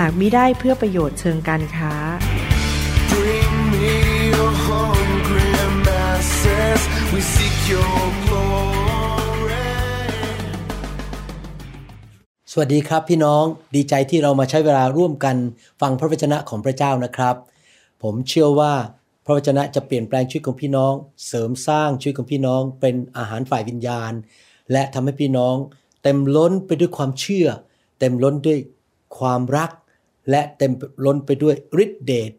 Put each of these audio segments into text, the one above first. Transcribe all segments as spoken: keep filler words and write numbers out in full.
หากมิได้เพื่อประโยชน์เชิงการค้าสวัสดีครับพี่น้องดีใจที่เรามาใช้เวลาร่วมกันฟังพระวจนะของพระเจ้านะครับผมเชื่อว่าพระวจนะจะเปลี่ยนแปลงชีวิตของพี่น้องเสริมสร้างชีวิตของพี่น้องเป็นอาหารฝ่ายวิญญาณและทำให้พี่น้องเต็มล้นไปด้วยความเชื่อเต็มล้นด้วยความรักและเต็มล้นไปด้วยฤทธิเดช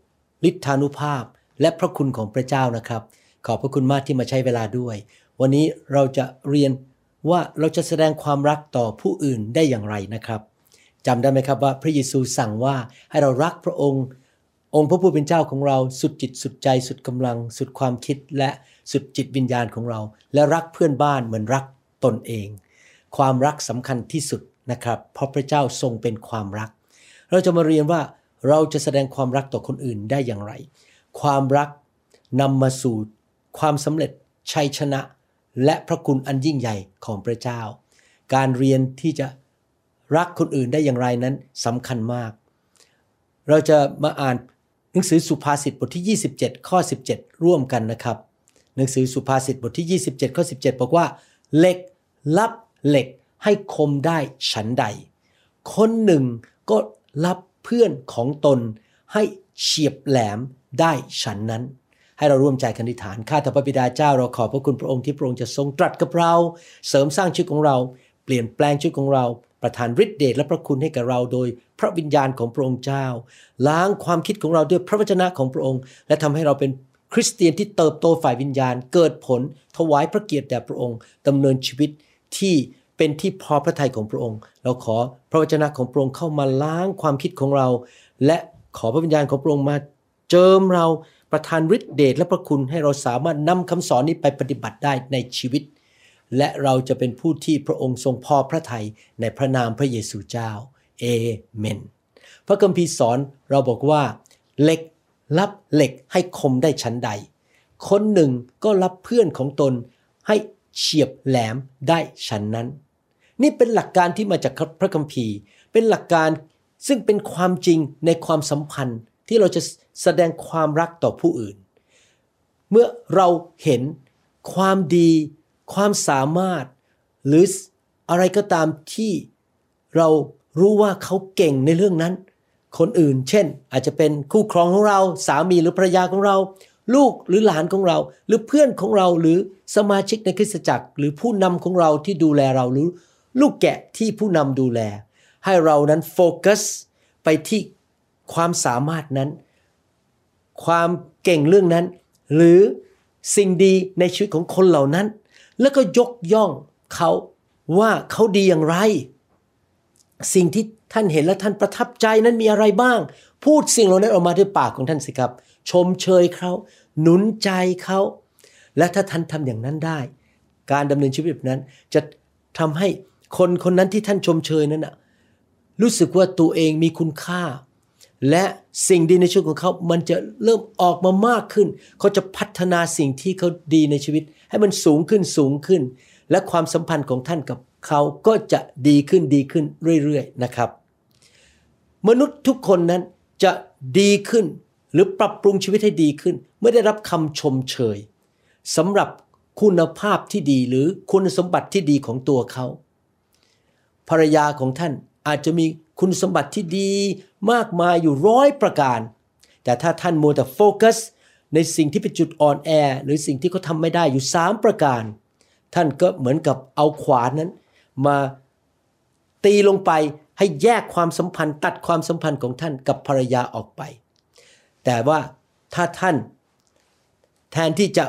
ฤทธานุภาพและพระคุณของพระเจ้านะครับขอบพระคุณมากที่มาใช้เวลาด้วยวันนี้เราจะเรียนว่าเราจะแสดงความรักต่อผู้อื่นได้อย่างไรนะครับจำได้ไหมครับว่าพระเยซูสั่งว่าให้เรารักพระองค์องค์พระผู้เป็นเจ้าของเราสุดจิตสุดใจสุดกำลังสุดความคิดและสุดจิตวิญญาณของเราและรักเพื่อนบ้านเหมือนรักตนเองความรักสำคัญที่สุดนะครับเพราะพระเจ้าทรงเป็นความรักเราจะมาเรียนว่าเราจะแสดงความรักต่อคนอื่นได้อย่างไรความรักนำมาสู่ความสำเร็จชัยชนะและพระคุณอันยิ่งใหญ่ของพระเจ้าการเรียนที่จะรักคนอื่นได้อย่างไรนั้นสำคัญมากเราจะมาอ่านหนังสือสุภาษิตบทที่ยี่สิบเจ็ดข้อสิบเจ็ดร่วมกันนะครับหนังสือสุภาษิตบทที่ยี่สิบเจ็ดข้อสิบเจ็ดบอกว่าเหล็กลับเหล็กให้คมได้ฉันใดคนหนึ่งก็ลับเพื่อนของตนให้เฉียบแหลมได้ฉันนั้นให้เราร่วมใจกันอธิษฐานข้าแต่พระบิดาเจ้าเราขอบพระคุณพระองค์ที่พระองค์จะทรงตรัสกับเราเสริมสร้างชีวิตของเราเปลี่ยนแปลงชีวิตของเราประทานฤทธิ์เดชและพระคุณให้กับเราโดยพระวิญญาณของพระองค์เจ้าล้างความคิดของเราด้วยพระวจนะของพระองค์และทำให้เราเป็นคริสเตียนที่เติบโตฝ่ายวิญญาณเกิดผลถวายพระเกียรติแด่พระองค์ดำเนินชีวิตที่เป็นที่พอพระทัยของพระองค์เราขอพระวจนะของพระองค์เข้ามาล้างความคิดของเราและขอพระวิญญาณของพระองค์มาเจิมเราประทานฤทธิ์เดชและพระคุณให้เราสามารถนำคำสอนนี้ไปปฏิบัติได้ในชีวิตและเราจะเป็นผู้ที่พระองค์ทรงพอพระทัยในพระนามพระเยซูเจ้าเอเมนพระคัมภีร์สอนเราบอกว่าเหล็กลับเหล็กให้คมได้ฉันใดคนหนึ่งก็ลับเพื่อนของตนให้เฉียบแหลมได้ฉันนั้นนี่เป็นหลักการที่มาจากพระคัมภีร์เป็นหลักการซึ่งเป็นความจริงในความสัมพันธ์ที่เราจะแสดงความรักต่อผู้อื่นเมื่อเราเห็นความดีความสามารถหรืออะไรก็ตามที่เรารู้ว่าเขาเก่งในเรื่องนั้นคนอื่นเช่นอาจจะเป็นคู่ครองของเราสามีหรือภรรยาของเราลูกหรือหลานของเราหรือเพื่อนของเราหรือสมาชิกในคริสตจักรหรือผู้นำของเราที่ดูแลเราหรือลูกแกะที่ผู้นำดูแลให้เรานั้นโฟกัสไปที่ความสามารถนั้นความเก่งเรื่องนั้นหรือสิ่งดีในชีวิตของคนเหล่านั้นแล้วก็ยกย่องเขาว่าเขาดีอย่างไรสิ่งที่ท่านเห็นและท่านประทับใจนั้นมีอะไรบ้างพูดสิ่งเหล่านั้นออกมาด้วยปากของท่านสิครับชมเชยเขาหนุนใจเขาและถ้าท่านทำอย่างนั้นได้การดำเนินชีวิตแบบนั้นจะทำให้คนคนนั้นที่ท่านชมเชยนั้นนะรู้สึกว่าตัวเองมีคุณค่าและสิ่งดีในชีวิตของเขามันจะเริ่มออกมามากขึ้นเขาจะพัฒนาสิ่งที่เขาดีในชีวิตให้มันสูงขึ้นสูงขึ้นและความสัมพันธ์ของท่านกับเขาก็จะดีขึ้นดีขึ้นเรื่อยๆนะครับมนุษย์ทุกคนนั้นจะดีขึ้นหรือปรับปรุงชีวิตให้ดีขึ้นเมื่อได้รับคำชมเชยสำหรับคุณภาพที่ดีหรือคุณสมบัติที่ดีของตัวเขาภรรยาของท่านอาจจะมีคุณสมบัติที่ดีมากมายอยู่ร้อยประการแต่ถ้าท่านมัวแต่โฟกัสในสิ่งที่เป็นจุดอ่อนแอหรือสิ่งที่เขาทำไม่ได้อยู่สามประการท่านก็เหมือนกับเอาขวานนั้นมาตีลงไปให้แยกความสัมพันธ์ตัดความสัมพันธ์ของท่านกับภรรยาออกไปแต่ว่าถ้าท่านแทนที่จะ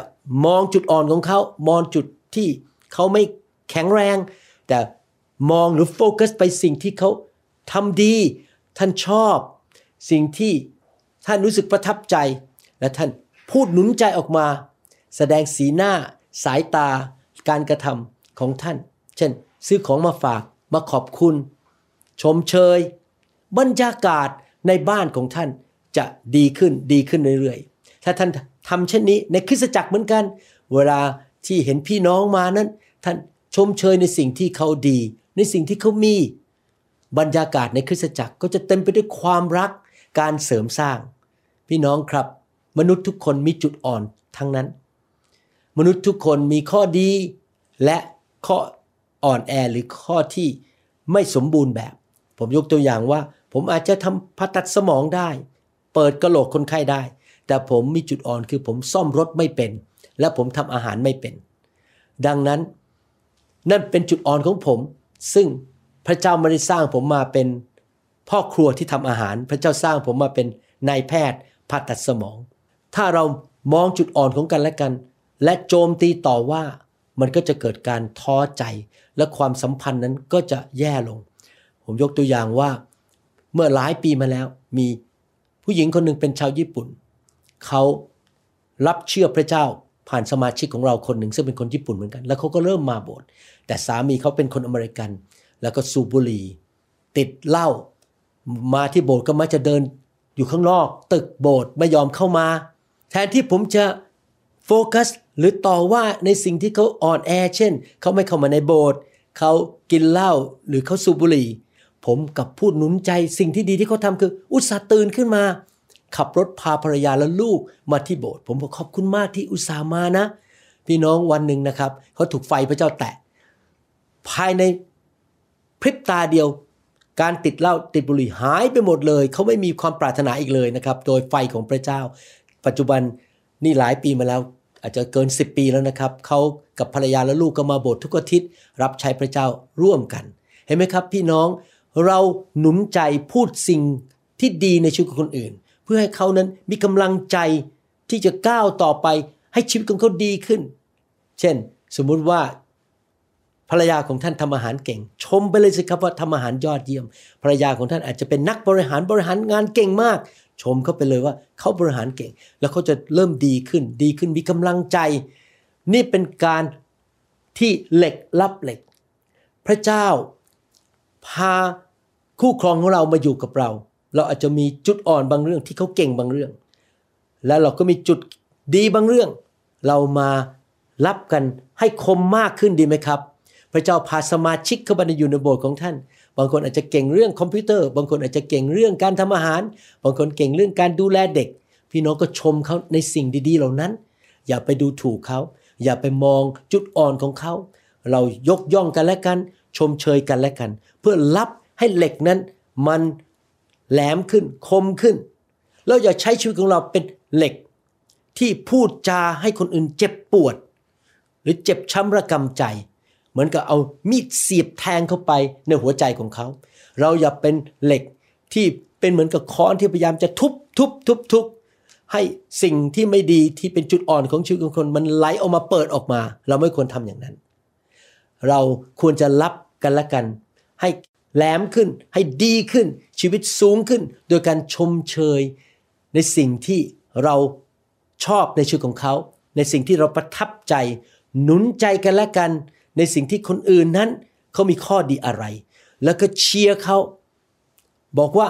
มองจุดอ่อนของเขามองจุดที่เขาไม่แข็งแรงแต่มองหรือโฟกัสไปสิ่งที่เขาทำดี ท่านชอบสิ่งที่ท่านรู้สึกประทับใจและท่านพูดหนุนใจออกมาแสดงสีหน้าสายตาการกระทำของท่านเช่นซื้อของมาฝากมาขอบคุณชมเชยบรรยากาศในบ้านของท่านจะดีขึ้นดีขึ้นเรื่อยๆถ้าท่านทำเช่นนี้ในคริสตจักรเหมือนกันเวลาที่เห็นพี่น้องมานั้นท่านชมเชยในสิ่งที่เขาดีในสิ่งที่เขามีบรรยากาศในคริสตจักรก็จะเต็มไปด้วยความรักการเสริมสร้างพี่น้องครับมนุษย์ทุกคนมีจุดอ่อนทั้งนั้นมนุษย์ทุกคนมีข้อดีและข้ออ่อนแอหรือข้อที่ไม่สมบูรณ์แบบผมยกตัวอย่างว่าผมอาจจะทำผ่าตัดสมองได้เปิดกะโหลกคนไข้ได้แต่ผมมีจุดอ่อนคือผมซ่อมรถไม่เป็นและผมทำอาหารไม่เป็นดังนั้นนั่นเป็นจุดอ่อนของผมซึ่งพระเจ้าไม่ได้สร้างผมมาเป็นพ่อครัวที่ทำอาหารพระเจ้าสร้างผมมาเป็นนายแพทย์ผ่าตัดสมองถ้าเรามองจุดอ่อนของกันและกันและโจมตีต่อว่ามันก็จะเกิดการท้อใจและความสัมพันธ์นั้นก็จะแย่ลงผมยกตัวอย่างว่าเมื่อหลายปีมาแล้วมีผู้หญิงคนหนึ่งเป็นชาวญี่ปุ่นเขารับเชื่อพระเจ้าผ่านสมาชิกของเราคนหนึ่งซึ่งเป็นคนญี่ปุ่นเหมือนกันแล้วเขาก็เริ่มมาโบสถ์แต่สามีเขาเป็นคนอเมริกันแล้วก็สูบบุหรี่ติดเหล้ามาที่โบสถ์ก็มักจะเดินอยู่ข้างนอกตึกโบสถ์ไม่ยอมเข้ามาแทนที่ผมจะโฟกัสหรือต่อว่าในสิ่งที่เขาอ่อนแอเช่นเขาไม่เข้ามาในโบสถ์เขากินเหล้าหรือเขาสูบบุหรี่ผมกับพูดหนุนใจสิ่งที่ดีที่เขาทำคืออุตส่าห์ตื่นขึ้นมาขับรถพาภรรยาและลูกมาที่โบสถ์ผมบอกขอบคุณมากที่อุตส่าห์มานะพี่น้องวันหนึ่งนะครับเขาถูกไฟพระเจ้าแตะภายในพริบตาเดียวการติดเหล้าติดบุหรี่หายไปหมดเลยเขาไม่มีความปรารถนาอีกเลยนะครับโดยไฟของพระเจ้าปัจจุบันนี่หลายปีมาแล้วอาจจะเกินสิบปีแล้วนะครับเขากับภรรยาและลูกก็มาโบสถ์ทุกอาทิตย์รับใช้พระเจ้าร่วมกันเห็นไหมครับพี่น้องเราหนุนใจพูดสิ่งที่ดีในชีวิตของคนอื่นเพื่อให้เขานั้นมีกำลังใจที่จะก้าวต่อไปให้ชีวิตของเขาดีขึ้นเช่นสมมุติว่าภรรยาของท่านทำอาหารเก่งชมไปเลยสิครับว่าทำอาหารยอดเยี่ยมภรรยาของท่านอาจจะเป็นนักบริหารบริหารงานเก่งมากชมเขาไปเลยว่าเขาบริหารเก่งแล้วเขาจะเริ่มดีขึ้นดีขึ้นมีกำลังใจนี่เป็นการที่เหล็กรับเหล็กพระเจ้าพาคู่ครองของเรามาอยู่กับเราเราอาจจะมีจุดอ่อนบางเรื่องที่เขาเก่งบางเรื่องและเราก็มีจุดดีบางเรื่องเรามารับกันให้คมมากขึ้นดีไหมครับพระเจ้าพาสมาชิกเข้ามาอยู่ในโบสถ์ของท่านบางคนอาจจะเก่งเรื่องคอมพิวเตอร์บางคนอาจจะเก่งเรื่องการทำอาหารบางคนเก่งเรื่องการดูแลเด็กพี่น้องก็ชมเขาในสิ่งดีๆเหล่านั้นอย่าไปดูถูกเขาอย่าไปมองจุดอ่อนของเขาเรายกย่องกันและกันชมเชยกันและกันเพื่อรับให้เหล็กนั้นมันแหลมขึ้นคมขึ้นแล้วอย่าใช้ชีวิตของเราเป็นเหล็กที่พูดจาให้คนอื่นเจ็บปวดหรือเจ็บช้ำระกำใจเหมือนกับเอามีดเสียบแทงเข้าไปในหัวใจของเขาเราอย่าเป็นเหล็กที่เป็นเหมือนกับค้อนที่พยายามจะทุบทุบทุบทุบให้สิ่งที่ไม่ดีที่เป็นจุดอ่อนของชีวิตของคนมันไหลออกมาเปิดออกมาเราไม่ควรทำอย่างนั้นเราควรจะรับกันและกันให้แหลมขึ้นให้ดีขึ้นชีวิตสูงขึ้นโดยการชมเชยในสิ่งที่เราชอบในชีวิตของเขาในสิ่งที่เราประทับใจหนุนใจกันและกันในสิ่งที่คนอื่นนั้นเขามีข้อดีอะไรแล้วก็เชียร์เขาบอกว่า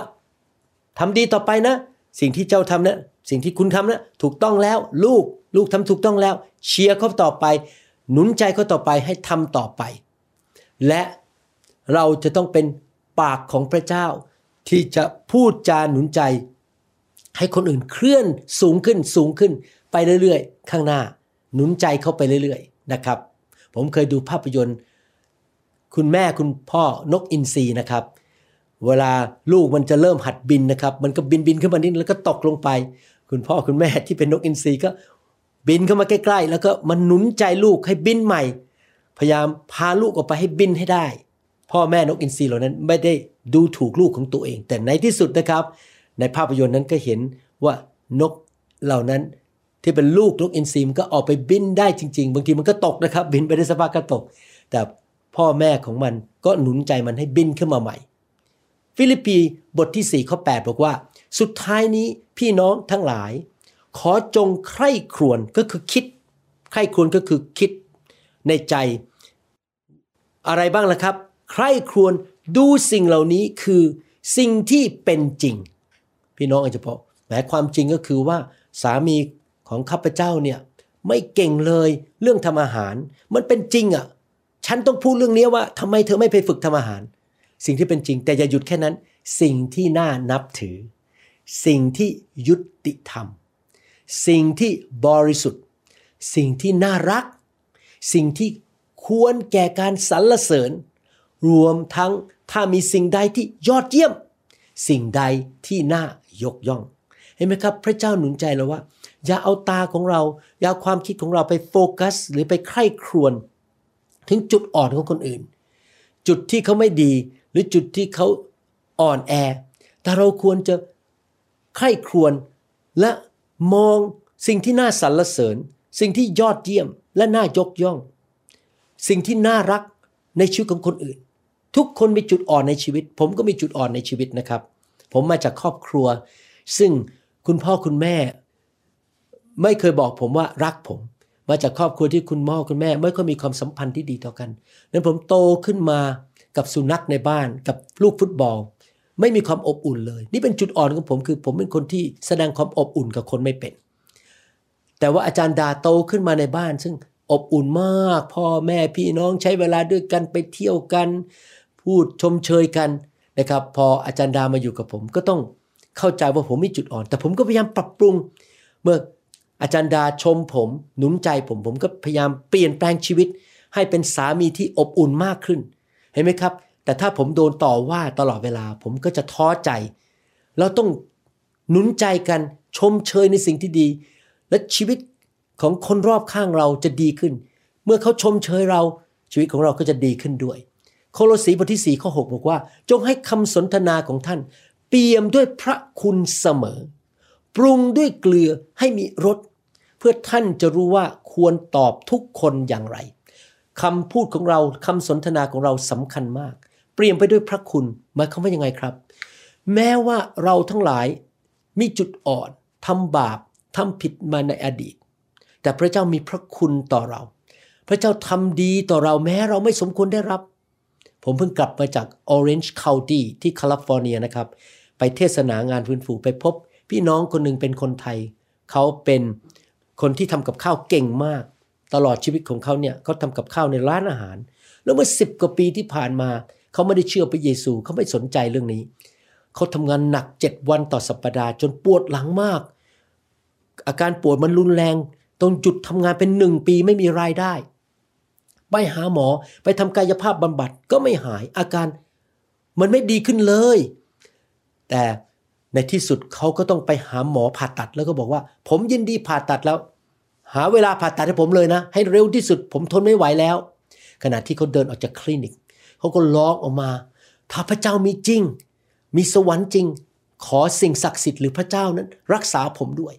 ทำดีต่อไปนะสิ่งที่เจ้าทำนะสิ่งที่คุณทำนะถูกต้องแล้วลูกลูกทำถูกต้องแล้วเชียร์เขาต่อไปหนุนใจเขาต่อไปให้ทำต่อไปและเราจะต้องเป็นปากของพระเจ้าที่จะพูดจาหนุนใจให้คนอื่นเคลื่อนสูงขึ้นสูงขึ้นไปเรื่อยๆข้างหน้าหนุนใจเขาไปเรื่อยๆนะครับผมเคยดูภาพยนตร์คุณแม่คุณพ่อนกอินทรีนะครับเวลาลูกมันจะเริ่มหัดบินนะครับมันก็บินบินขึ้นมานิดแล้วก็ตกลงไปคุณพ่อคุณแม่ที่เป็นนกอินทรีก็บินเข้ามาใกล้ๆแล้วก็มันหนุนใจลูกให้บินใหม่พยายามพาลูกออกไปให้บินให้ได้พ่อแม่นกอินทรีเหล่านั้นไม่ได้ดูถูกลูกของตัวเองแต่ในที่สุดนะครับในภาพยนตร์นั้นก็เห็นว่านกเหล่านั้นที่เป็นลูกนกอินทรีมันก็ออกไปบินได้จริงๆบางทีมันก็ตกนะครับบินไปได้สักพักก็ตกแต่พ่อแม่ของมันก็หนุนใจมันให้บินขึ้นมาใหม่ ฟิลิปปีบทที่สี่ข้อแปดบอกว่าสุดท้ายนี้พี่น้องทั้งหลายขอจงใคร่ครวญก็คือคิดใคร่ครวญก็คือคิดในใจอะไรบ้างล่ะครับใคร่ครวญดูสิ่งเหล่านี้คือสิ่งที่เป็นจริงพี่น้องอาจจะบอกแม้ความจริงก็คือว่าสามีของข้าพเจ้าเนี่ยไม่เก่งเลยเรื่องทำอาหารมันเป็นจริงอ่ะฉันต้องพูดเรื่องนี้ว่าทำไมเธอไม่ไปฝึกทำอาหารสิ่งที่เป็นจริงแต่อย่าหยุดแค่นั้นสิ่งที่น่านับถือสิ่งที่ยุติธรรมสิ่งที่บริสุทธิ์สิ่งที่น่ารักสิ่งที่ควรแก่การสรรเสริญรวมทั้งถ้ามีสิ่งใดที่ยอดเยี่ยมสิ่งใดที่น่ายกย่องเห็นไหมครับพระเจ้าหนุนใจเราว่าอย่าเอาตาของเราอย่าเอาความคิดของเราไปโฟกัสหรือไปใคร่ครวญถึงจุดอ่อนของคนอื่นจุดที่เขาไม่ดีหรือจุดที่เขาอ่อนแอแต่เราควรจะใคร่ครวญและมองสิ่งที่น่าสรรเสริญสิ่งที่ยอดเยี่ยมและน่ายกย่องสิ่งที่น่ารักในชีวิตของคนอื่นทุกคนมีจุดอ่อนในชีวิตผมก็มีจุดอ่อนในชีวิตนะครับผมมาจากครอบครัวซึ่งคุณพ่อคุณแม่ไม่เคยบอกผมว่ารักผมมาจากครอบครัวที่คุณพ่อคุณแม่ไม่ค่อยมีความสัมพันธ์ที่ดีต่อกันนั้นผมโตขึ้นมากับสุนัขในบ้านกับลูกฟุตบอลไม่มีความอบอุ่นเลยนี่เป็นจุดอ่อนของผมคือผมเป็นคนที่แสดงความอบอุ่นกับคนไม่เป็นแต่ว่าอาจารย์ดาโตขึ้นมาในบ้านซึ่งอบอุ่นมากพ่อแม่พี่น้องใช้เวลาด้วยกันไปเที่ยวกันพูดชมเชยกันนะครับพออาจารย์ดามาอยู่กับผมก็ต้องเข้าใจว่าผมมีจุดอ่อนแต่ผมก็พยายามปรับปรุงเมื่ออาจารย์ดาชมผมหนุนใจผมผมก็พยายามเปลี่ยนแปลงชีวิตให้เป็นสามีที่อบอุ่นมากขึ้นเห็นไหมครับแต่ถ้าผมโดนต่อว่าตลอดเวลาผมก็จะท้อใจเราต้องหนุนใจกันชมเชยในสิ่งที่ดีและชีวิตของคนรอบข้างเราจะดีขึ้นเมื่อเขาชมเชยเราชีวิตของเราก็จะดีขึ้นด้วยโคโลสีบทที่สี่ข้อหกบอกว่าจงให้คำสนทนาของท่านเปี่ยมด้วยพระคุณเสมอปรุงด้วยเกลือให้มีรสเพื่อท่านจะรู้ว่าควรตอบทุกคนอย่างไรคำพูดของเราคำสนทนาของเราสำคัญมากเปลี่ยนไปด้วยพระคุณหมายความว่ายังไงครับแม้ว่าเราทั้งหลายมีจุดอ่อนทำบาปทำผิดมาในอดีตแต่พระเจ้ามีพระคุณต่อเราพระเจ้าทำดีต่อเราแม้เราไม่สมควรได้รับผมเพิ่งกลับมาจาก Orange County ที่แคลิฟอร์เนียนะครับไปเทศนางานฟื้นฟูไปพบพี่น้องคนหนึ่งเป็นคนไทยเขาเป็นคนที่ทำกับข้าวเก่งมากตลอดชีวิตของเขาเนี่ยเขาทำกับข้าวในร้านอาหารแล้วเมื่อสิบกว่าปีที่ผ่านมาเขาไม่ได้เชื่อพระเยซูเขาไม่สนใจเรื่องนี้เขาทำงานหนักเจ็ดวันต่อสัปดาห์จนปวดหลังมากอาการปวดมันรุนแรงตรงจุดทำงานเป็นหนึ่งปีไม่มีรายได้ไปหาหมอไปทำกายภาพบำบัดก็ไม่หายอาการมันไม่ดีขึ้นเลยแต่ในที่สุดเขาก็ต้องไปหาหมอผ่าตัดแล้วก็บอกว่าผมยินดีผ่าตัดแล้วหาเวลาผ่าตัดให้ผมเลยนะให้เร็วที่สุดผมทนไม่ไหวแล้วขณะที่เขาเดินออกจากคลินิกเขาก็ร้องออกมาถ้าพระเจ้ามีจริงมีสวรรค์จริงขอสิ่งศักดิ์สิทธิ์หรือพระเจ้านั้นรักษาผมด้วย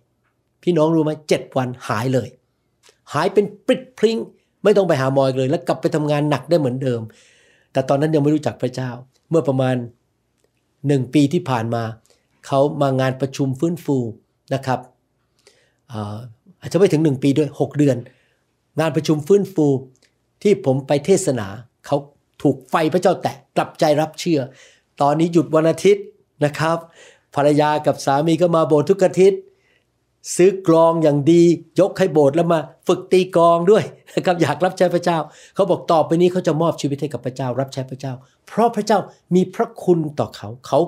พี่น้องรู้ไหมเจ็ดวันหายเลยหายเป็นปริดพริ้งไม่ต้องไปหาหมออีกเลยแล้วกลับไปทำงานหนักได้เหมือนเดิมแต่ตอนนั้นยังไม่รู้จักพระเจ้าเมื่อประมาณหนึ่งปีที่ผ่านมาเขามางานประชุมฟื้นฟูนะครับอาจจะไม่ถึงหนึ่งปีด้วยหกเดือนงานประชุมฟื้นฟูที่ผมไปเทศนาเขาถูกไฟพระเจ้าแตะกลับใจรับเชื่อตอนนี้หยุดวันอาทิตย์นะครับภรรยากับสามีก็มาโบสถ์ทุกอาทิตย์ซื้อกลองอย่างดียกให้โบสถ์แล้วมาฝึกตีกลองด้วยนะครับอยากรับใช้พระเจ้าเขาบอกต่อไปนี้เขาจะมอบชีวิตให้กับพระเจ้ารับใช้พระเจ้าเพราะพระเจ้ามีพระคุณต่อเขาเขา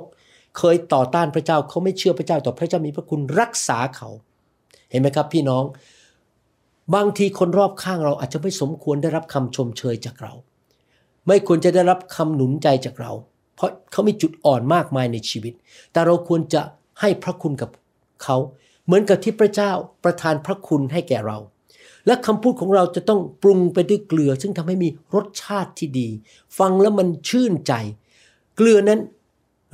เคยต่อต้านพระเจ้าเขาไม่เชื่อพระเจ้าต่อพระเจ้ามีพระคุณรักษาเขาเห็นไหมครับพี่น้องบางทีคนรอบข้างเราอาจจะไม่สมควรได้รับคำชมเชยจากเราไม่ควรจะได้รับคำหนุนใจจากเราเพราะเขามีจุดอ่อนมากมายในชีวิตแต่เราควรจะให้พระคุณกับเขาเหมือนกับที่พระเจ้าประทานพระคุณให้แก่เราและคำพูดของเราจะต้องปรุงไปด้วยเกลือซึ่งทำให้มีรสชาติที่ดีฟังแล้วมันชื่นใจเกลือนั้น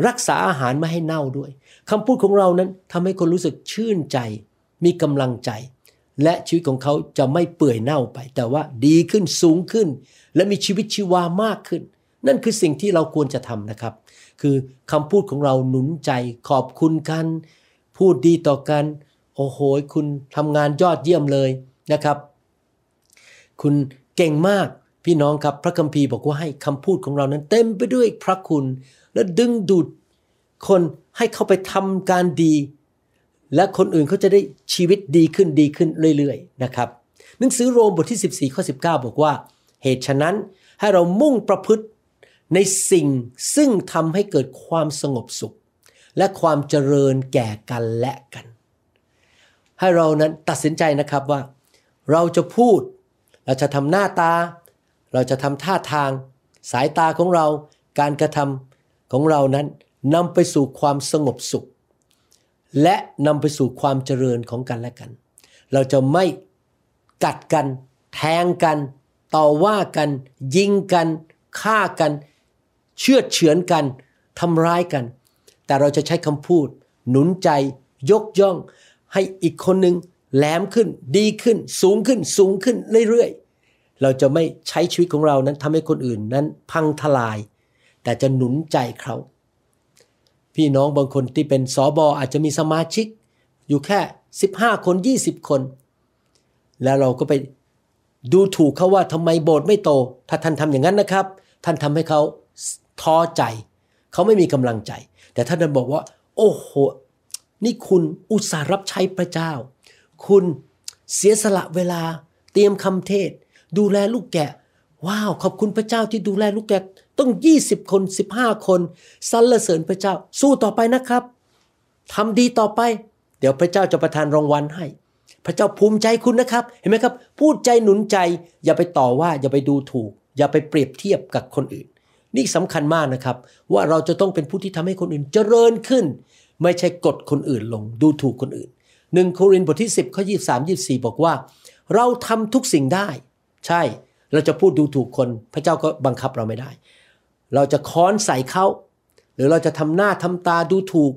รักษาอาหารไม่ให้เน่าด้วยคำพูดของเรานั้นทำให้คนรู้สึกชื่นใจมีกำลังใจและชีวิตของเขาจะไม่เปื่อยเน่าไปแต่ว่าดีขึ้นสูงขึ้นและมีชีวิตชีวามากขึ้น นั่นคือสิ่งที่เราควรจะทำนะครับคือคำพูดของเราหนุนใจขอบคุณกันพูดดีต่อกันโอ้โหคุณทำงานยอดเยี่ยมเลยนะครับคุณเก่งมากพี่น้องครับพระคัมภีร์บอกว่าให้คำพูดของเรานั้นเต็มไปด้วยพระคุณและดึงดูดคนให้เข้าไปทำการดีและคนอื่นเขาจะได้ชีวิตดีขึ้นดีขึ้นเรื่อยๆนะครับหนังสือโรมบทที่สิบสี่ข้อสิบเก้าบอกว่าเหตุฉะนั้นให้เรามุ่งประพฤติในสิ่งซึ่งทำให้เกิดความสงบสุขและความเจริญแก่กันและกันให้เรานั้นตัดสินใจนะครับว่าเราจะพูดเราจะทำหน้าตาเราจะทำท่าทางสายตาของเราการกระทำของเรานั้นนำไปสู่ความสงบสุขและนำไปสู่ความเจริญของกันและกันเราจะไม่กัดกันแทงกันต่อว่ากันยิงกันฆ่ากันเชือดเฉือนกันทำร้ายกันแต่เราจะใช้คำพูดหนุนใจยกย่องให้อีกคนหนึ่งแหลมขึ้นดีขึ้นสูงขึ้นสูงขึ้นเรื่อยๆเราจะไม่ใช้ชีวิตของเรานั้นทำให้คนอื่นนั้นพังทลายแต่จะหนุนใจเขาพี่น้องบางคนที่เป็นสบอาจจะมีสมาชิกอยู่แค่สิบห้าคนยี่สิบคนแล้วเราก็ไปดูถูกเขาว่าทำไมโบสถ์ไม่โตถ้าท่านทำอย่างนั้นนะครับท่านทำให้เขาท้อใจเขาไม่มีกำลังใจแต่ท่านนั้นบอกว่าโอ้โหนี่คุณอุตส่าห์รับใช้พระเจ้าคุณเสียสละเวลาเตรียมคำเทศดูแลลูกแกะว้าวขอบคุณพระเจ้าที่ดูแลลูกแกะต้องยี่สิบคนสิบห้าคนสรรเสริญพระเจ้าสู้ต่อไปนะครับทำดีต่อไปเดี๋ยวพระเจ้าจะประทานรางวัลให้พระเจ้าภูมิใจคุณนะครับเห็นไหมครับพูดใจหนุนใจอย่าไปต่อว่าอย่าไปดูถูกอย่าไปเปรียบเทียบกับคนอื่นนี่สำคัญมากนะครับว่าเราจะต้องเป็นผู้ที่ทำให้คนอื่นเจริญขึ้นไม่ใช่กดคนอื่นลงดูถูกคนอื่นหนึ่งโครินธ์บทที่สิบข้อยี่สิบสาม ยี่สิบสี่บอกว่าเราทำทุกสิ่งได้ใช่เราจะพูดดูถูกคนพระเจ้าก็บังคับเราไม่ได้เราจะค้อนใส่เขาหรือเราจะทำหน้าทำตาดูถูก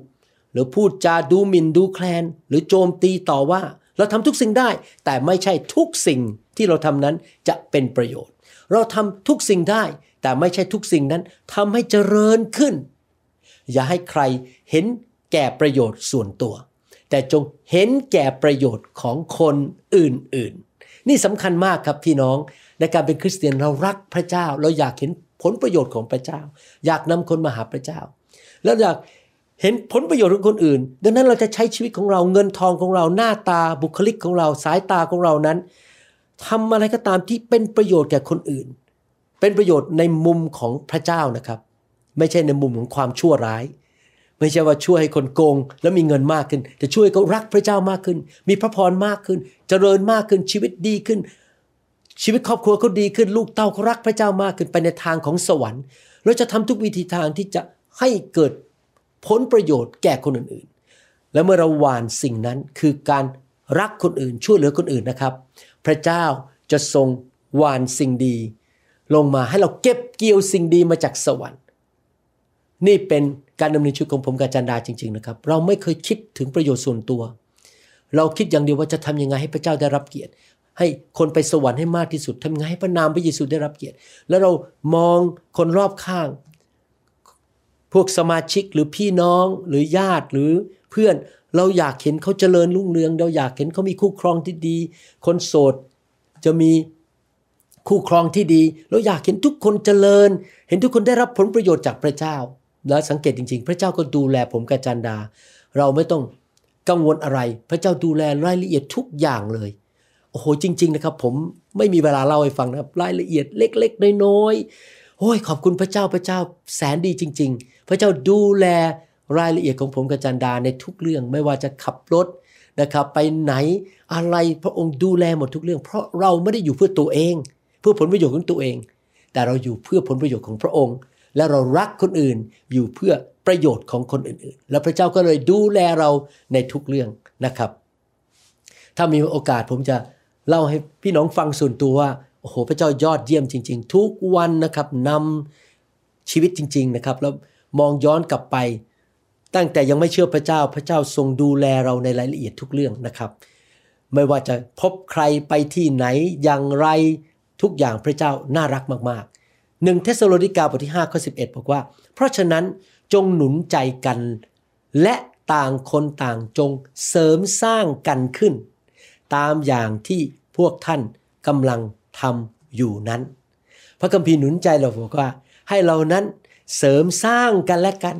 หรือพูดจาดูหมิ่นดูแคลนหรือโจมตีต่อว่าเราทำทุกสิ่งได้แต่ไม่ใช่ทุกสิ่งที่เราทำนั้นจะเป็นประโยชน์เราทำทุกสิ่งได้แต่ไม่ใช่ทุกสิ่งนั้นทำให้เจริญขึ้นอย่าให้ใครเห็นแก่ประโยชน์ส่วนตัวแต่จงเห็นแก่ประโยชน์ของคนอื่นๆนี่สำคัญมากครับพี่น้องในการเป็นคริสเตียนเรารักพระเจ้าเราอยากเห็นผลประโยชน์ของพระเจ้าอยากนำคนมาหาพระเจ้าแล้วอยากเห็นผลประโยชน์ของคนอื่นดังนั้นเราจะใช้ชีวิตของเราเงินทองของเราหน้าตาบุคลิกของเราสายตาของเรานั้นทำอะไรก็ตามที่เป็นประโยชน์แก่คนอื่นเป็นประโยชน์ในมุมของพระเจ้านะครับไม่ใช่ในมุมของความชั่วร้ายไม่ใช่ว่าช่วยให้คนโกงแล้วมีเงินมากขึ้นแต่ช่วยเขารักพระเจ้ามากขึ้นมีพระพรมากขึ้นเจริญมากขึ้นชีวิตดีขึ้นชีวิตครอบครัวเขาดีขึ้นลูกเต้าเขารักพระเจ้ามากขึ้นไปในทางของสวรรค์เราจะทำทุกวิธีทางที่จะให้เกิดผลประโยชน์แก่คนอื่นๆและเมื่อเราหว่านสิ่งนั้นคือการรักคนอื่นช่วยเหลือคนอื่นนะครับพระเจ้าจะทรงหว่านสิ่งดีลงมาให้เราเก็บเกี่ยวสิ่งดีมาจากสวรรค์นี่เป็นการดำเนินชีวิตของผมกับอาจารย์ดาจริงๆนะครับเราไม่เคยคิดถึงประโยชน์ส่วนตัวเราคิดอย่างเดียวว่าจะทำยังไงให้พระเจ้าได้รับเกียรติให้คนไปสวรรค์ให้มากที่สุดทำยังไงให้พระนามพระเยซูได้รับเกียรติแล้วเรามองคนรอบข้างพวกสมาชิกหรือพี่น้องหรือญาติหรือเพื่อนเราอยากเห็นเขาเจริญรุ่งเรืองเราอยากเห็นเขามีคู่ครองที่ดีคนโสดจะมีคู่ครองที่ดีเราอยากเห็นทุกคนเจริญเห็นทุกคนได้รับผลประโยชน์จากพระเจ้าและสังเกตจริงๆพระเจ้าก็ดูแลผมกับจันดาเราไม่ต้องกังวลอะไรพระเจ้าดูแลรายละเอียดทุกอย่างเลยโอ้โหจริงๆนะครับผมไม่มีเวลาเล่าให้ฟังนะครับรายละเอียดเล็กๆน้อยๆโอ้ยขอบคุณพระเจ้าพระเจ้าแสนดีจริงๆพระเจ้าดูแลรายละเอียดของผมกับจันดาในทุกเรื่องไม่ว่าจะขับรถนะครับไปไหนอะไรพระองค์ดูแลหมดทุกเรื่องเพราะเราไม่ได้อยู่เพื่อตัวเองเพื่อผลประโยชน์ของตัวเองแต่เราอยู่เพื่อผลประโยชน์ของพระองค์และเรารักคนอื่นอยู่เพื่อประโยชน์ของคนอื่นๆและพระเจ้าก็เลยดูแลเราในทุกเรื่องนะครับถ้ามีโอกาสผมจะเล่าให้พี่น้องฟังส่วนตัวว่าโอ้โหพระเจ้ายอดเยี่ยมจริงๆทุกวันนะครับนำชีวิตจริงๆนะครับแล้วมองย้อนกลับไปตั้งแต่ยังไม่เชื่อพระเจ้าพระเจ้าทรงดูแลเราในรายละเอียดทุกเรื่องนะครับไม่ว่าจะพบใครไปที่ไหนอย่างไรทุกอย่างพระเจ้าน่ารักมากๆ หนึ่งเธสะโลนิกาบทที่ห้าข้อสิบเอ็ดบอกว่าเพราะฉะนั้นจงหนุนใจกันและต่างคนต่างจงเสริมสร้างกันขึ้นตามอย่างที่พวกท่านกำลังทำอยู่นั้นพระคัมภีร์หนุนใจเราบอกว่าให้เรานั้นเสริมสร้างกันและกัน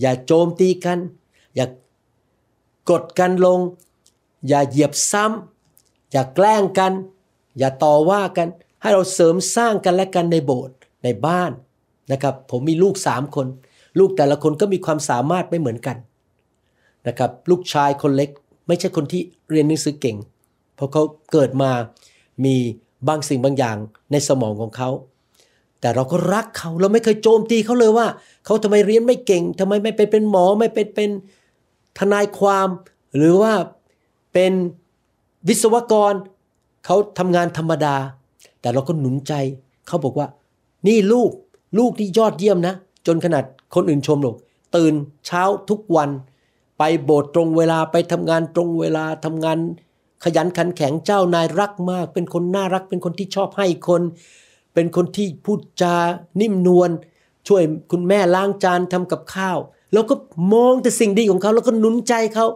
อย่าโจมตีกันอย่ากดกันลงอย่าเหยียบซ้ำอย่าแกล้งกันอย่าต่อว่ากันให้เราเสริมสร้างกันและกันในโบสถ์ในบ้านนะครับผมมีลูกสามคนลูกแต่ละคนก็มีความสามารถไม่เหมือนกันนะครับลูกชายคนเล็กไม่ใช่คนที่เรียนหนังสือเก่งเพราะเขาเกิดมามีบางสิ่งบางอย่างในสมองของเขาแต่เราก็รักเขาเราไม่เคยโจมตีเขาเลยว่าเขาทำไมเรียนไม่เก่งทำไมไม่ไปเป็นหมอไม่ไปเป็นทนายความหรือว่าเป็นวิศวกรเขาทำงานธรรมดาแต่เราก็หนุนใจเขาบอกว่านี่ลูกลูกนี่ยอดเยี่ยมนะจนขนาดคนอื่นชมหรอกตื่นเช้าทุกวันไปโบสถ์ตรงเวลาไปทำงานตรงเวลาทำงานขยันขันแข็งเจ้านายรักมากเป็นคนน่ารักเป็นคนที่ชอบให้คนเป็นคนที่พูดจานิ่มนวลช่วยคุณแม่ล้างจานทำกับข้าวแล้วก็มองแต่สิ่งดีของเขาแล้วก็หนุนใจเขา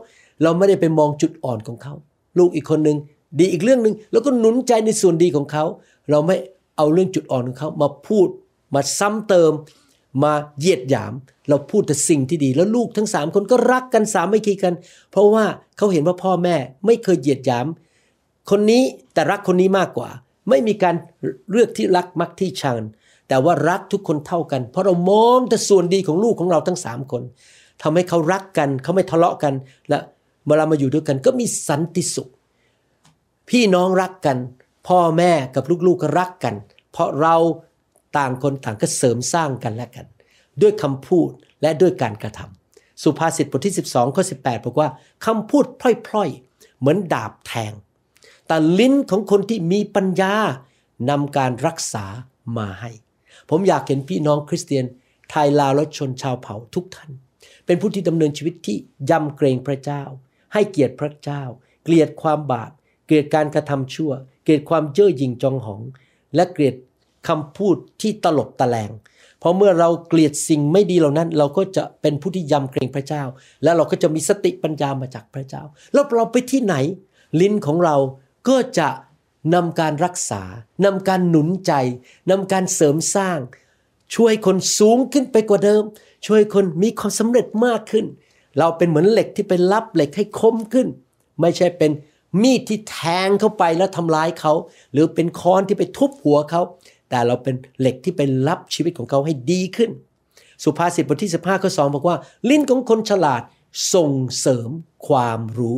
เราไม่ได้ไปมองจุดอ่อนของเขาลูกอีกคนนึงดีอีกเรื่องนึงแล้วก็หนุนใจในส่วนดีของเขาเราไม่เอาเรื่องจุดอ่อนของเขามาพูดมาซ้ำเติมมาเหยียดหยามเราพูดแต่สิ่งที่ดีแล้วลูกทั้งสามคนก็รักกันสามัคคีกันเพราะว่าเขาเห็นว่าพ่อแม่ไม่เคยเหยียดหยามคนนี้แต่รักคนนี้มากกว่าไม่มีการเลือกที่รักมักที่ชังแต่ว่ารักทุกคนเท่ากันเพราะเรามองแต่ส่วนดีของลูกของเราทั้งสามคนทำให้เขารักกันเขาไม่ทะเลาะกันและเวลามาอยู่ด้วยกันก็มีสันติสุขพี่น้องรักกันพ่อแม่กับลูกๆ ก็รักกันเพราะเราต่างคนต่างก็เสริมสร้างกันและกันด้วยคำพูดและด้วยการกระทำสุภาษิตบทที่สิบสองข้อสิบแปดบอกว่าคำพูดพล่อยๆเหมือนดาบแทงแต่ลิ้นของคนที่มีปัญญานำการรักษามาให้ผมอยากเห็นพี่น้องคริสเตียนไทยลาวและชนชาวเผ่าทุกท่านเป็นผู้ที่ดำเนินชีวิตที่ยำเกรงพระเจ้าให้เกียรติพระเจ้าเกลียดความบาปเกลียดการกระทำชั่วเกลียดความเย่อหยิ่งจองหองและเกลียดคำพูดที่ตลบตะแลงเพราะเมื่อเราเกลียดสิ่งไม่ดีเหล่านั้นเราก็จะเป็นผู้ที่ยำเกรงพระเจ้าและเราก็จะมีสติปัญญามาจากพระเจ้าแล้วเราไปที่ไหนลิ้นของเราก็จะนำการรักษานำการหนุนใจนำการเสริมสร้างช่วยคนสูงขึ้นไปกว่าเดิมช่วยคนมีความสำเร็จมากขึ้นเราเป็นเหมือนเหล็กที่ไปรับเหล็กให้คมขึ้นไม่ใช่เป็นมีดที่แทงเข้าไปแล้วทำร้ายเขาหรือเป็นค้อนที่ไปทุบหัวเขาแต่เราเป็นเหล็กที่ไปรับชีวิตของเขาให้ดีขึ้นสุภาษิตบทที่สิบห้าข้อสองบอกว่าลิ้นของคนฉลาดส่งเสริมความรู้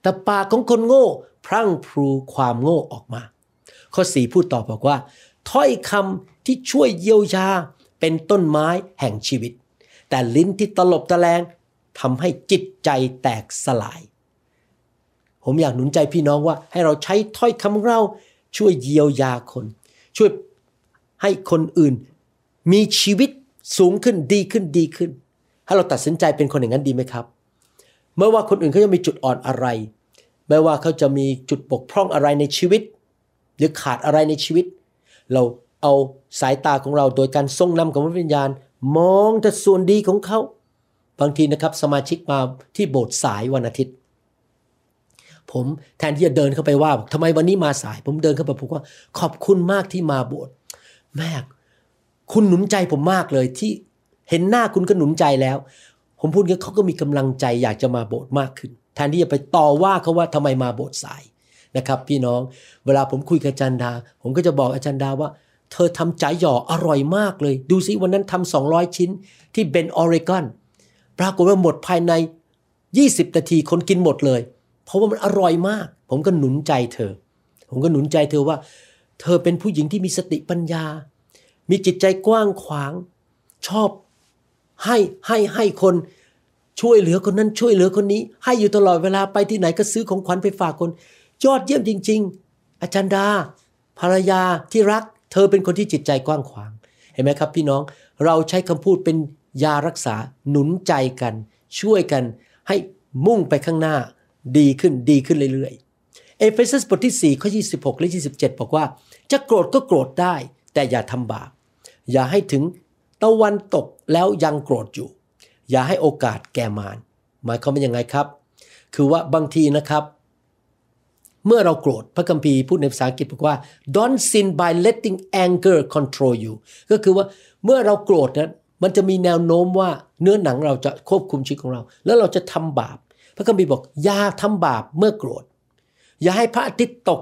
แต่ปากของคนโง่พรั่งพรูความโง่ออกมาข้อสี่พูดต่อบอกว่าถ้อยคำที่ช่วยเยียวยาเป็นต้นไม้แห่งชีวิตแต่ลิ้นที่ตลบตะแลงทำให้จิตใจแตกสลายผมอยากหนุนใจพี่น้องว่าให้เราใช้ถ้อยคำของเราช่วยเยียวยาคนช่วยให้คนอื่นมีชีวิตสูงขึ้นดีขึ้นดีขึ้นให้เราตัดสินใจเป็นคนอย่างนั้นดีไหมครับเมื่อว่าคนอื่นเขาจะมีจุดอ่อนอะไรไม่ว่าเขาจะมีจุดบกพร่องอะไรในชีวิตหรือขาดอะไรในชีวิตเราเอาสายตาของเราโดยการทรงนำของพระวิญญาณมองแต่ส่วนดีของเขาบางทีนะครับสมาชิกมาที่โบสถ์สายวันอาทิตย์ผมแทนที่จะเดินเข้าไปว่าทำไมวันนี้มาสายผมเดินเข้าไปบอกว่าขอบคุณมากที่มาโบสถ์แม่คุณหนุนใจผมมากเลยที่เห็นหน้าคุณก็หนุนใจแล้วผมพูดงั้นเขาก็มีกำลังใจอยากจะมาโบสถ์มากขึ้นแทนที่จะไปต่อว่าเขาว่าทำไมมาโบสถ์สายนะครับพี่น้องเวลาผมคุยกับอาจารย์ดาผมก็จะบอกอาจารย์ดาว่าเธอทำจ๋าหย่ออร่อยมากเลยดูสิวันนั้นทำสองร้อยชิ้นที่เบนออริกอนปรากฏว่าหมดภายในยี่สิบนาทีคนกินหมดเลยเพราะว่ามันอร่อยมากผมก็หนุนใจเธอผมก็หนุนใจเธอว่าเธอเป็นผู้หญิงที่มีสติปัญญามีจิตใจกว้างขวางชอบให้ให้ให้คนช่วยเหลือคนนั้นช่วยเหลือคนนี้ให้อยู่ตลอดเวลาไปที่ไหนก็ซื้อของขวัญไปฝากคนยอดเยี่ยมจริงๆอาจารย์ดาภรรยาที่รักเธอเป็นคนที่จิตใจกว้างขวางเห็นไหมครับพี่น้องเราใช้คำพูดเป็นยารักษาหนุนใจกันช่วยกันให้มุ่งไปข้างหน้าดีขึ้นดีขึ้นเรื่อยๆเอเฟซัสบทที่สี่ข้อยี่สิบหกและยี่สิบเจ็ดบอกว่าจะโกรธก็โกรธได้ แต่อย่าทำบาปอย่าให้ถึงตะวันตกแล้วยังโกรธอยู่อย่าให้โอกาสแก่มารหมายความว่ายังไงครับคือว่าบางทีนะครับเมื่อเราโกรธพระคัมภีร์พูดในภาษาอังกฤษบอกว่า don't sin by letting anger control you ก็คือว่าเมื่อเราโกรธนั้นมันจะมีแนวโน้มว่าเนื้อหนังเราจะควบคุมชีวิตของเราแล้วเราจะทำบาปพระคัมภีร์บอกอย่าทำบาปเมื่อโกรธอย่าให้พระอาทิตย์ตก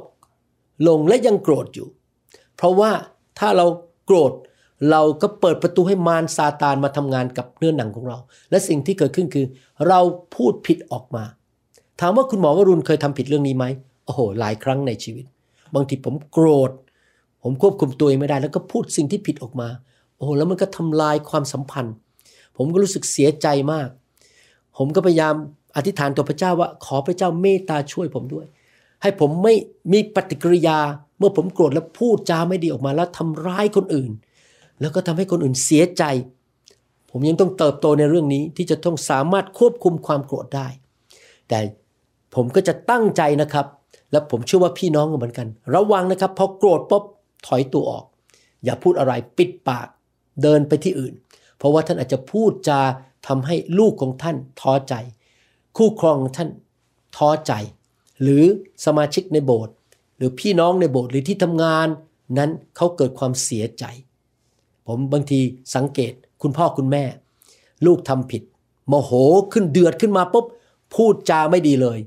ลงและยังโกรธอยู่เพราะว่าถ้าเราโกรธเราก็เปิดประตูให้มารซาตานมาทำงานกับเนื้อหนังของเราและสิ่งที่เกิดขึ้นคือเราพูดผิดออกมาถามว่าคุณหมอวรุณเคยทำผิดเรื่องนี้ไหมโอ้โหหลายครั้งในชีวิตบางทีผมโกรธผมควบคุมตัวเองไม่ได้แล้วก็พูดสิ่งที่ผิดออกมาโอ้โหแล้วมันก็ทำลายความสัมพันธ์ผมก็รู้สึกเสียใจมากผมก็พยายามอธิษฐานต่อพระเจ้าว่าขอพระเจ้าเมตตาช่วยผมด้วยให้ผมไม่มีปฏิกิริยาเมื่อผมโกรธแล้วพูดจาไม่ดีออกมาแล้วทำร้ายคนอื่นแล้วก็ทำให้คนอื่นเสียใจผมยังต้องเติบโตในเรื่องนี้ที่จะต้องสามารถควบคุมความโกรธได้แต่ผมก็จะตั้งใจนะครับและผมเชื่อว่าพี่น้องเหมือนกันระวังนะครับพอโกรธปุ๊บถอยตัวออกอย่าพูดอะไรปิดปากเดินไปที่อื่นเพราะว่าท่านอาจจะพูดจาทำให้ลูกของท่านท้อใจคู่ครองท่านท้อใจหรือสมาชิกในโบสถ์หรือพี่น้องในโบสถ์หรือที่ทำงานนั้นเขาเกิดความเสียใจผมบางทีสังเกตคุณพ่อคุณแม่ลูกทำผิดโมโหขึ้นเดือดขึ้นมาปุ๊บพูดจาไม่ดีเลย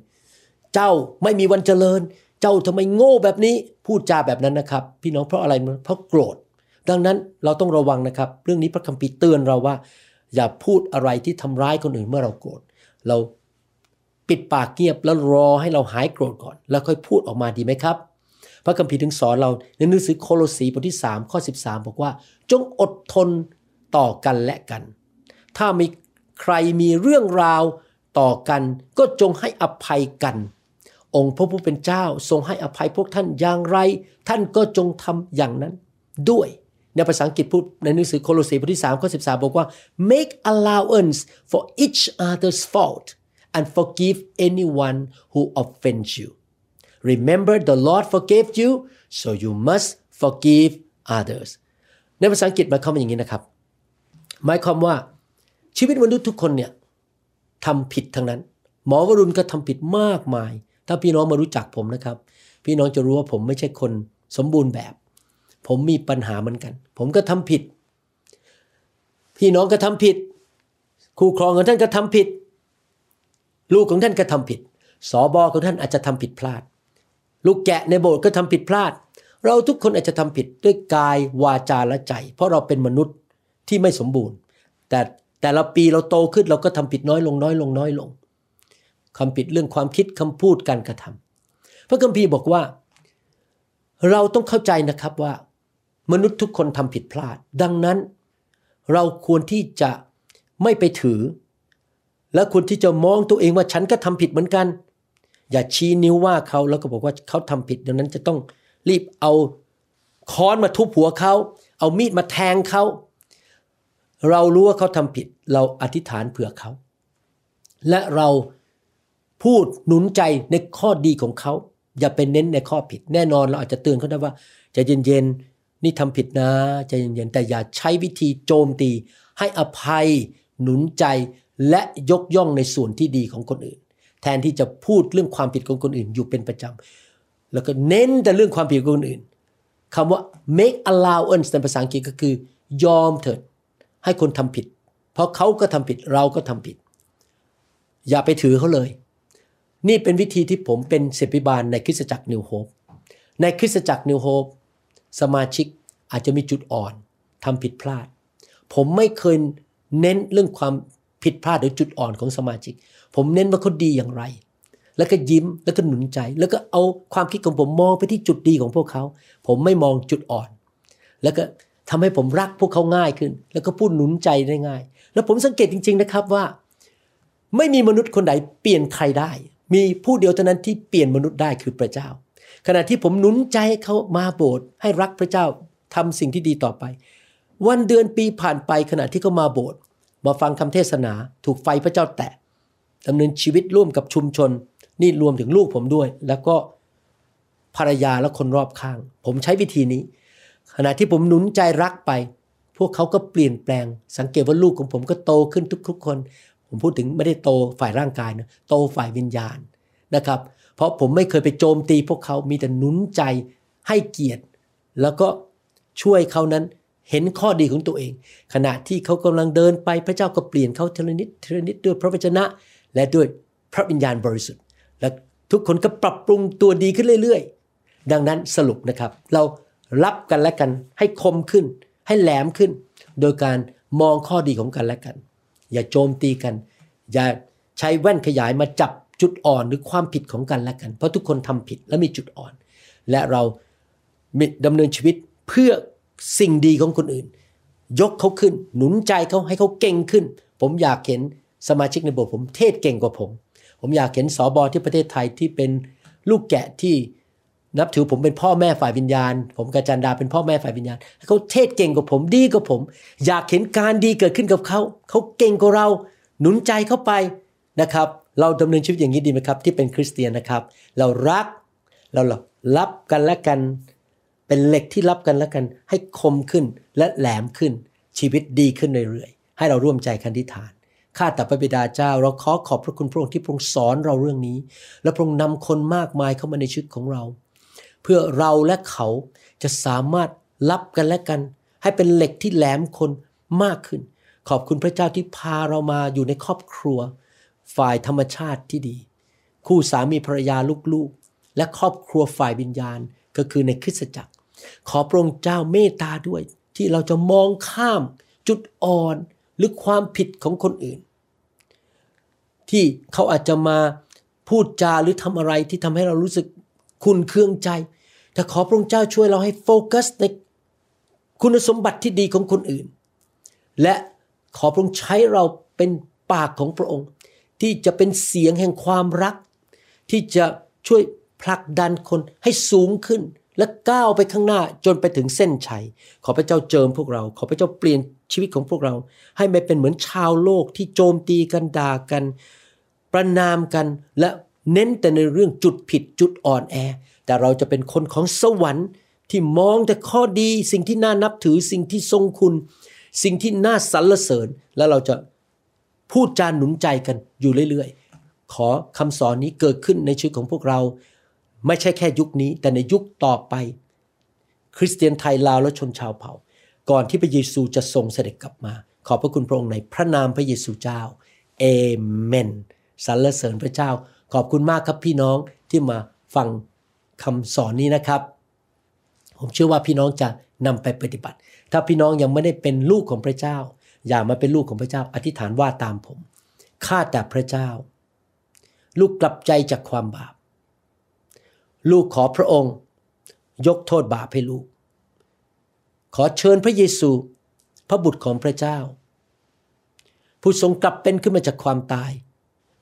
เจ้าไม่มีวันเจริญเจ้าทำไมโง่แบบนี้พูดจาแบบนั้นนะครับพี่น้องเพราะอะไรเพราะโกรธดังนั้นเราต้องระวังนะครับเรื่องนี้พระคัมภีร์เตือนเราว่าอย่าพูดอะไรที่ทำร้ายคนอื่นเมื่อเราโกรธเราปิดปากเงียบแล้วรอให้เราหายโกรธก่อนแล้วค่อยพูดออกมาดีไหมครับพระคัมภีร์ถึงสอนเราในหนังสือโคโลสีบทที่สามข้อสิบสามบอกว่าจงอดทนต่อกันและกันถ้ามีใครมีเรื่องราวต่อกันก็จงให้อภัยกันองค์พระผู้เป็นเจ้าทรงให้อภัยพวกท่านอย่างไรท่านก็จงทำอย่างนั้นด้วยในภาษาอังกฤษพูดในหนังสือโคโลสีบทที่สามข้อสิบสามบอกว่า make allowance for each other's fault and forgive anyone who offends you remember the Lord forgave you so you must forgive others ในภาษาอังกฤษหมายความว่าอย่างนี้นะครับหมายความว่าชีวิตมนุษย์ทุกคนเนี่ยทำผิดทั้งนั้นหมอวรุณก็ทำผิดมากมายถ้าพี่น้องมารู้จักผมนะครับพี่น้องจะรู้ว่าผมไม่ใช่คนสมบูรณ์แบบผมมีปัญหาเหมือนกันผมก็ทำผิดพี่น้องก็ทำผิดคู่ครองของท่านก็ทำผิดลูกของท่านก็ทำผิดสบของท่านอาจจะทำผิดพลาดลูกแกะในโบสถ์ก็ทำผิดพลาดเราทุกคนอาจจะทำผิดด้วยกายวาจาและใจเพราะเราเป็นมนุษย์ที่ไม่สมบูรณ์แต่แต่ละปีเราโตขึ้นเราก็ทำผิดน้อยลงน้อยลงน้อยลงคำผิดเรื่องความคิดคำพูดการกระทำพระคัมภีร์บอกว่าเราต้องเข้าใจนะครับว่ามนุษย์ทุกคนทำผิดพลาดดังนั้นเราควรที่จะไม่ไปถือและควรที่จะมองตัวเองว่าฉันก็ทำผิดเหมือนกันอย่าชี้นิ้วว่าเขาแล้วก็บอกว่าเขาทำผิดดังนั้นจะต้องรีบเอาค้อนมาทุบหัวเขาเอามีดมาแทงเขาเรารู้ว่าเขาทำผิดเราอธิษฐานเผื่อเขาและเราพูดหนุนใจในข้อดีของเขาอย่าไปเน้นในข้อผิดแน่นอนเราอาจจะเตือนเขาได้ว่าใจเย็นๆนี่ทำผิดนะใจเย็นๆแต่อย่าใช้วิธีโจมตีให้อภัยหนุนใจและยกย่องในส่วนที่ดีของคนอื่นแทนที่จะพูดเรื่องความผิดของคนอื่นอยู่เป็นประจำแล้วก็เน้นแต่เรื่องความผิดของคนอื่นคำว่า make allowance ในภาษาอังกฤษก็คือยอมเถิดให้คนทำผิดเพราะเขาก็ทำผิดเราก็ทำผิดอย่าไปถือเขาเลยนี่เป็นวิธีที่ผมเป็นศิษย์พิบาลในคริสตจักร New Hope ในคริสตจักร New Hope สมาชิกอาจจะมีจุดอ่อนทำผิดพลาดผมไม่เคยเน้นเรื่องความผิดพลาดหรือจุดอ่อนของสมาชิกผมเน้นว่าเขาดีอย่างไรแล้วก็ยิ้มแล้วก็หนุนใจแล้วก็เอาความคิดของผมมองไปที่จุดดีของพวกเขาผมไม่มองจุดอ่อนแล้วก็ทำให้ผมรักพวกเขาง่ายขึ้นแล้วก็พูดหนุนใจได้ง่ายแล้วผมสังเกตจริงๆนะครับว่าไม่มีมนุษย์คนไหนเปลี่ยนใครได้มีผู้เดียวเท่านั้นที่เปลี่ยนมนุษย์ได้คือพระเจ้าขณะที่ผมหนุนใจให้เขามาโบสถ์ให้รักพระเจ้าทำสิ่งที่ดีต่อไปวันเดือนปีผ่านไปขณะที่เขามาโบสถ์มาฟังคำเทศนาถูกไฟพระเจ้าแตะดำเนินชีวิตร่วมกับชุมชนนี่รวมถึงลูกผมด้วยแล้วก็ภรรยาและคนรอบข้างผมใช้วิธีนี้ ขณะที่ผมหนุนใจรักไปพวกเขาก็เปลี่ยนแปลงสังเกตว่าลูกของผมก็โตขึ้นทุกๆคนผมพูดถึงไม่ได้โตฝ่ายร่างกายนะโตฝ่ายวิญญาณนะครับเพราะผมไม่เคยไปโจมตีพวกเขามีแต่หนุนใจให้เกียรติแล้วก็ช่วยเขานั้นเห็นข้อดีของตัวเองขณะที่เขากำลังเดินไปพระเจ้าก็เปลี่ยนเขาทีละนิดทีละนิดด้วยพระวจนะและด้วยพระวิญญาณบริสุทธิ์และทุกคนก็ปรับปรุงตัวดีขึ้นเรื่อยๆดังนั้นสรุปนะครับเรารับกันและกันให้คมขึ้นให้แหลมขึ้นโดยการมองข้อดีของกันและกันอย่าโจมตีกันอย่าใช้แว่นขยายมาจับจุดอ่อนหรือความผิดของกันและกันเพราะทุกคนทำผิดและมีจุดอ่อนและเราดำเนินชีวิตเพื่อสิ่งดีของคนอื่นยกเขาขึ้นหนุนใจเขาให้เขาเก่งขึ้นผมอยากเห็นสมาชิกในโบสถ์ผมเทศเก่งกว่าผมผมอยากเห็นสบที่ประเทศไทยที่เป็นลูกแกะที่นับถือผมเป็นพ่อแม่ฝ่ายวิญญาณผมกาจันดาเป็นพ่อแม่ฝ่ายวิญญาณเขาเทศเก่งกว่าผมดีกว่าผมอยากเห็นการดีเกิดขึ้นกับเขาเขาเก่งกว่าเราหนุนใจเข้าไปนะครับเราดำเนินชีวิตอย่างนี้ดีไหมครับที่เป็นคริสเตียนนะครับเรารักเรารับกันและกันเป็นเหล็กที่รับกันและกันให้คมขึ้นและแหลมขึ้นชีวิตดีขึ้นเรื่อยๆให้เราร่วมใจกันอธิษฐานข้าแต่พระบิดาเจ้าเราขอขอบพระคุณพระองค์ที่พระองค์สอนเราเรื่องนี้และพระองค์นำคนมากมายเข้ามาในชีวิตของเราเพื่อเราและเขาจะสามารถรับกันและกันให้เป็นเหล็กที่แหลมคมมากขึ้นขอบคุณพระเจ้าที่พาเรามาอยู่ในครอบครัวฝ่ายธรรมชาติที่ดีคู่สามีภรรยาลูกๆและครอบครัวฝ่ายวิญญาณก็คือในคริสตจักรขอพระองค์เจ้าเมตตาด้วยที่เราจะมองข้ามจุดอ่อนหรือความผิดของคนอื่นที่เขาอาจจะมาพูดจาหรือทำอะไรที่ทำให้เรารู้สึกขุ่นเคืองใจแต่ขอพระองค์เจ้าช่วยเราให้โฟกัสในคุณสมบัติที่ดีของคนอื่นและขอพระองค์ใช้เราเป็นปากของพระองค์ที่จะเป็นเสียงแห่งความรักที่จะช่วยผลักดันคนให้สูงขึ้นและก้าวไปข้างหน้าจนไปถึงเส้นชัยขอพระเจ้าเจิมพวกเราขอพระเจ้าเปลี่ยนชีวิตของพวกเราให้ไม่เป็นเหมือนชาวโลกที่โจมตีกันด่ากันประณามกันและเน้นแต่ในเรื่องจุดผิดจุดอ่อนแอแต่เราจะเป็นคนของสวรรค์ที่มองแต่ข้อดีสิ่งที่น่านับถือสิ่งที่ทรงคุณสิ่งที่น่าสรรเสริญและเราจะพูดจาหนุนใจกันอยู่เรื่อยๆขอคำสอนนี้เกิดขึ้นในชีวิตของพวกเราไม่ใช่แค่ยุคนี้แต่ในยุคต่อไปคริสเตียนไทยลาวและชนชาวเผ่าก่อนที่พระเยซูจะทรงเสด็จกลับมาขอบพระคุณพระองค์ในพระนามพระเยซูเจ้าเอเมนสรรเสริญพระเจ้าขอบคุณมากครับพี่น้องที่มาฟังคำสอนนี้นะครับผมเชื่อว่าพี่น้องจะนำไปปฏิบัติถ้าพี่น้องยังไม่ได้เป็นลูกของพระเจ้าอยากมาเป็นลูกของพระเจ้าอธิษฐานว่าตามผมข้าแต่พระเจ้าลูกกลับใจจากความบาปลูกขอพระองค์ยกโทษบาปให้ลูกขอเชิญพระเยซูพระบุตรของพระเจ้าผู้ทรงกลับเป็นขึ้นมาจากความตาย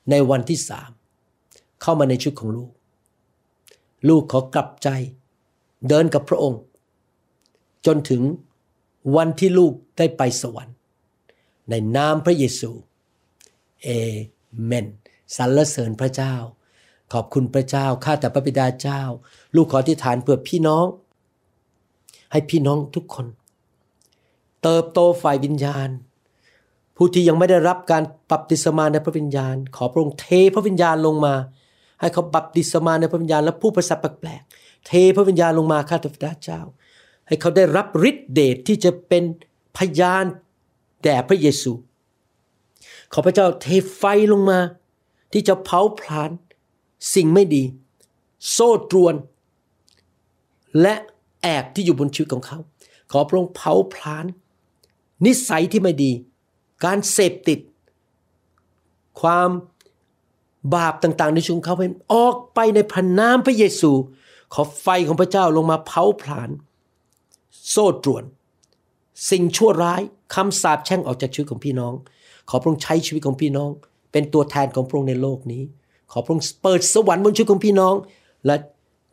ในวันที่สามเข้ามาในชีวิตของลูกลูกขอกลับใจเดินกับพระองค์จนถึงวันที่ลูกได้ไปสวรรค์ในนามพระเยซูเอเมนสรรเสริญพระเจ้าขอบคุณพระเจ้าข้าแต่พระบิดาเจ้าลูกขออธิษฐานเพื่อพี่น้องให้พี่น้องทุกคนเติบโตฝ่ายวิญญาณผู้ที่ยังไม่ได้รับการบัพติศมาในพระวิญญาณขอพระองค์เทพระวิญญาณลงมาให้เขาบัพติศมาในพระวิญญาณและผู้ประสาทแปลกๆเทพระวิญญาณลงมาข้าแต่พระบิดาเจ้าให้เขาได้รับฤทธิ์เดชที่จะเป็นพยานแด่พระเยซูขอพระเจ้าเทไฟลงมาที่จะเผาผลาญสิ่งไม่ดีโซ่ตรวนและแอกที่อยู่บนชีวิตของเขาขอพระองค์เผาผลาญนิสัยที่ไม่ดีการเสพติดความบาปต่างๆในชีวิตของเขาให้ออกไปในพระนามพระเยซูขอไฟของพระเจ้าลงมาเผาผลาญโซ่ตรวนสิ่งชั่วร้ายคำสาปแช่งออกจากชีวิตของพี่น้องขอพระองค์ใช้ชีวิตของพี่น้องเป็นตัวแทนของพระองค์ในโลกนี้ขอพระองค์เปิดสวรรค์บนชีวิตของพี่น้องและ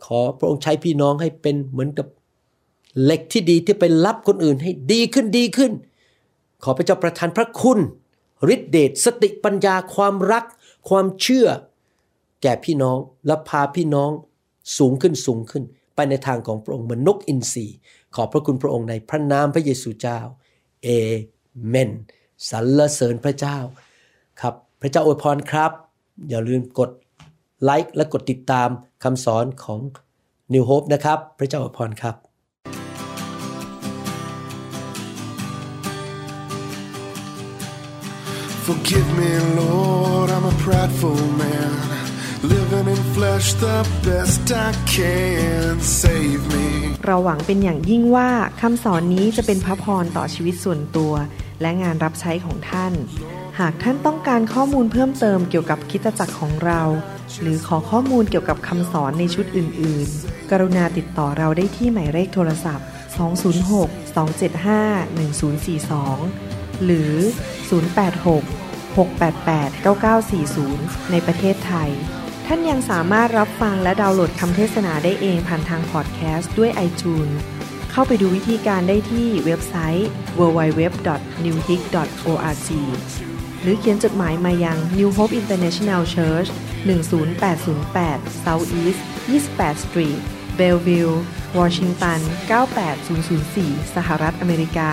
ขอพระองค์ใช้พี่น้องให้เป็นเหมือนกับเหล็กที่ดีที่ไปรับคนอื่นให้ดีขึ้นดีขึ้นขอพระเจ้าประทานพระคุณฤทธิเดชสติปัญญาความรักความเชื่อแก่พี่น้องและพาพี่น้องสูงขึ้นสูงขึ้นไปในทางของพระองค์เหมือนนกอินทรี ขอบพระคุณพระองค์ในพระนามพระเยซูเจ้าเอเมนสรรเสริญพระเจ้าครับพระเจ้าอวยพรครับอย่าลืมกดไลค์และกดติดตามคำสอนของ New Hope นะครับพระเจ้าอวยพรครับForgive me, Lord, I'm a prideful man, living in flesh the best I can. Save me. เราหวังเป็นอย่างยิ่งว่าคำสอนนี้จะเป็นพระพรต่อชีวิตส่วนตัวและงานรับใช้ของท่าน หากท่านต้องการข้อมูลเพิ่มเติมเกี่ยวกับคริสตจักรของเราหรือขอข้อมูลเกี่ยวกับคำสอนในชุดอื่นๆกรุณาติดต่อเราได้ที่หมายเลขโทรศัพท์ สอง ศูนย์ หก สอง เจ็ด ห้า หนึ่ง ศูนย์ สี่ สองหรือศูนย์ แปด หก หก แปด แปด เก้า เก้า สี่ ศูนย์ในประเทศไทยท่านยังสามารถรับฟังและดาวน์โหลดคำเทศนาได้เองผ่านทางพอดแคสต์ด้วย iTunes เข้าไปดูวิธีการได้ที่เว็บไซต์ ดับเบิลยู ดับเบิลยู ดับเบิลยู ดอท นิวฮิก ดอท ออร์ก หรือเขียนจดหมายมายัง New Hope International Church หนึ่งศูนย์แปดศูนย์แปด Southeast ยี่สิบแปด Street Bellevue Washington เก้าแปดศูนย์ศูนย์สี่ สหรัฐอเมริกา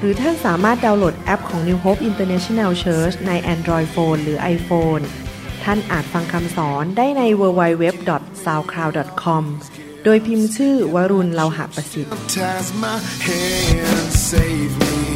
หรือท่านสามารถดาวน์โหลดแอปของ New Hope International Church ใน Android Phone หรือ iPhone ท่านอาจฟังคำสอนได้ใน ดับเบิลยู ดับเบิลยู ดับเบิลยู ดอท ซาวด์คลาวด์ ดอท คอม โดยพิมพ์ชื่อวรุณ เลาหะประสิทธิ์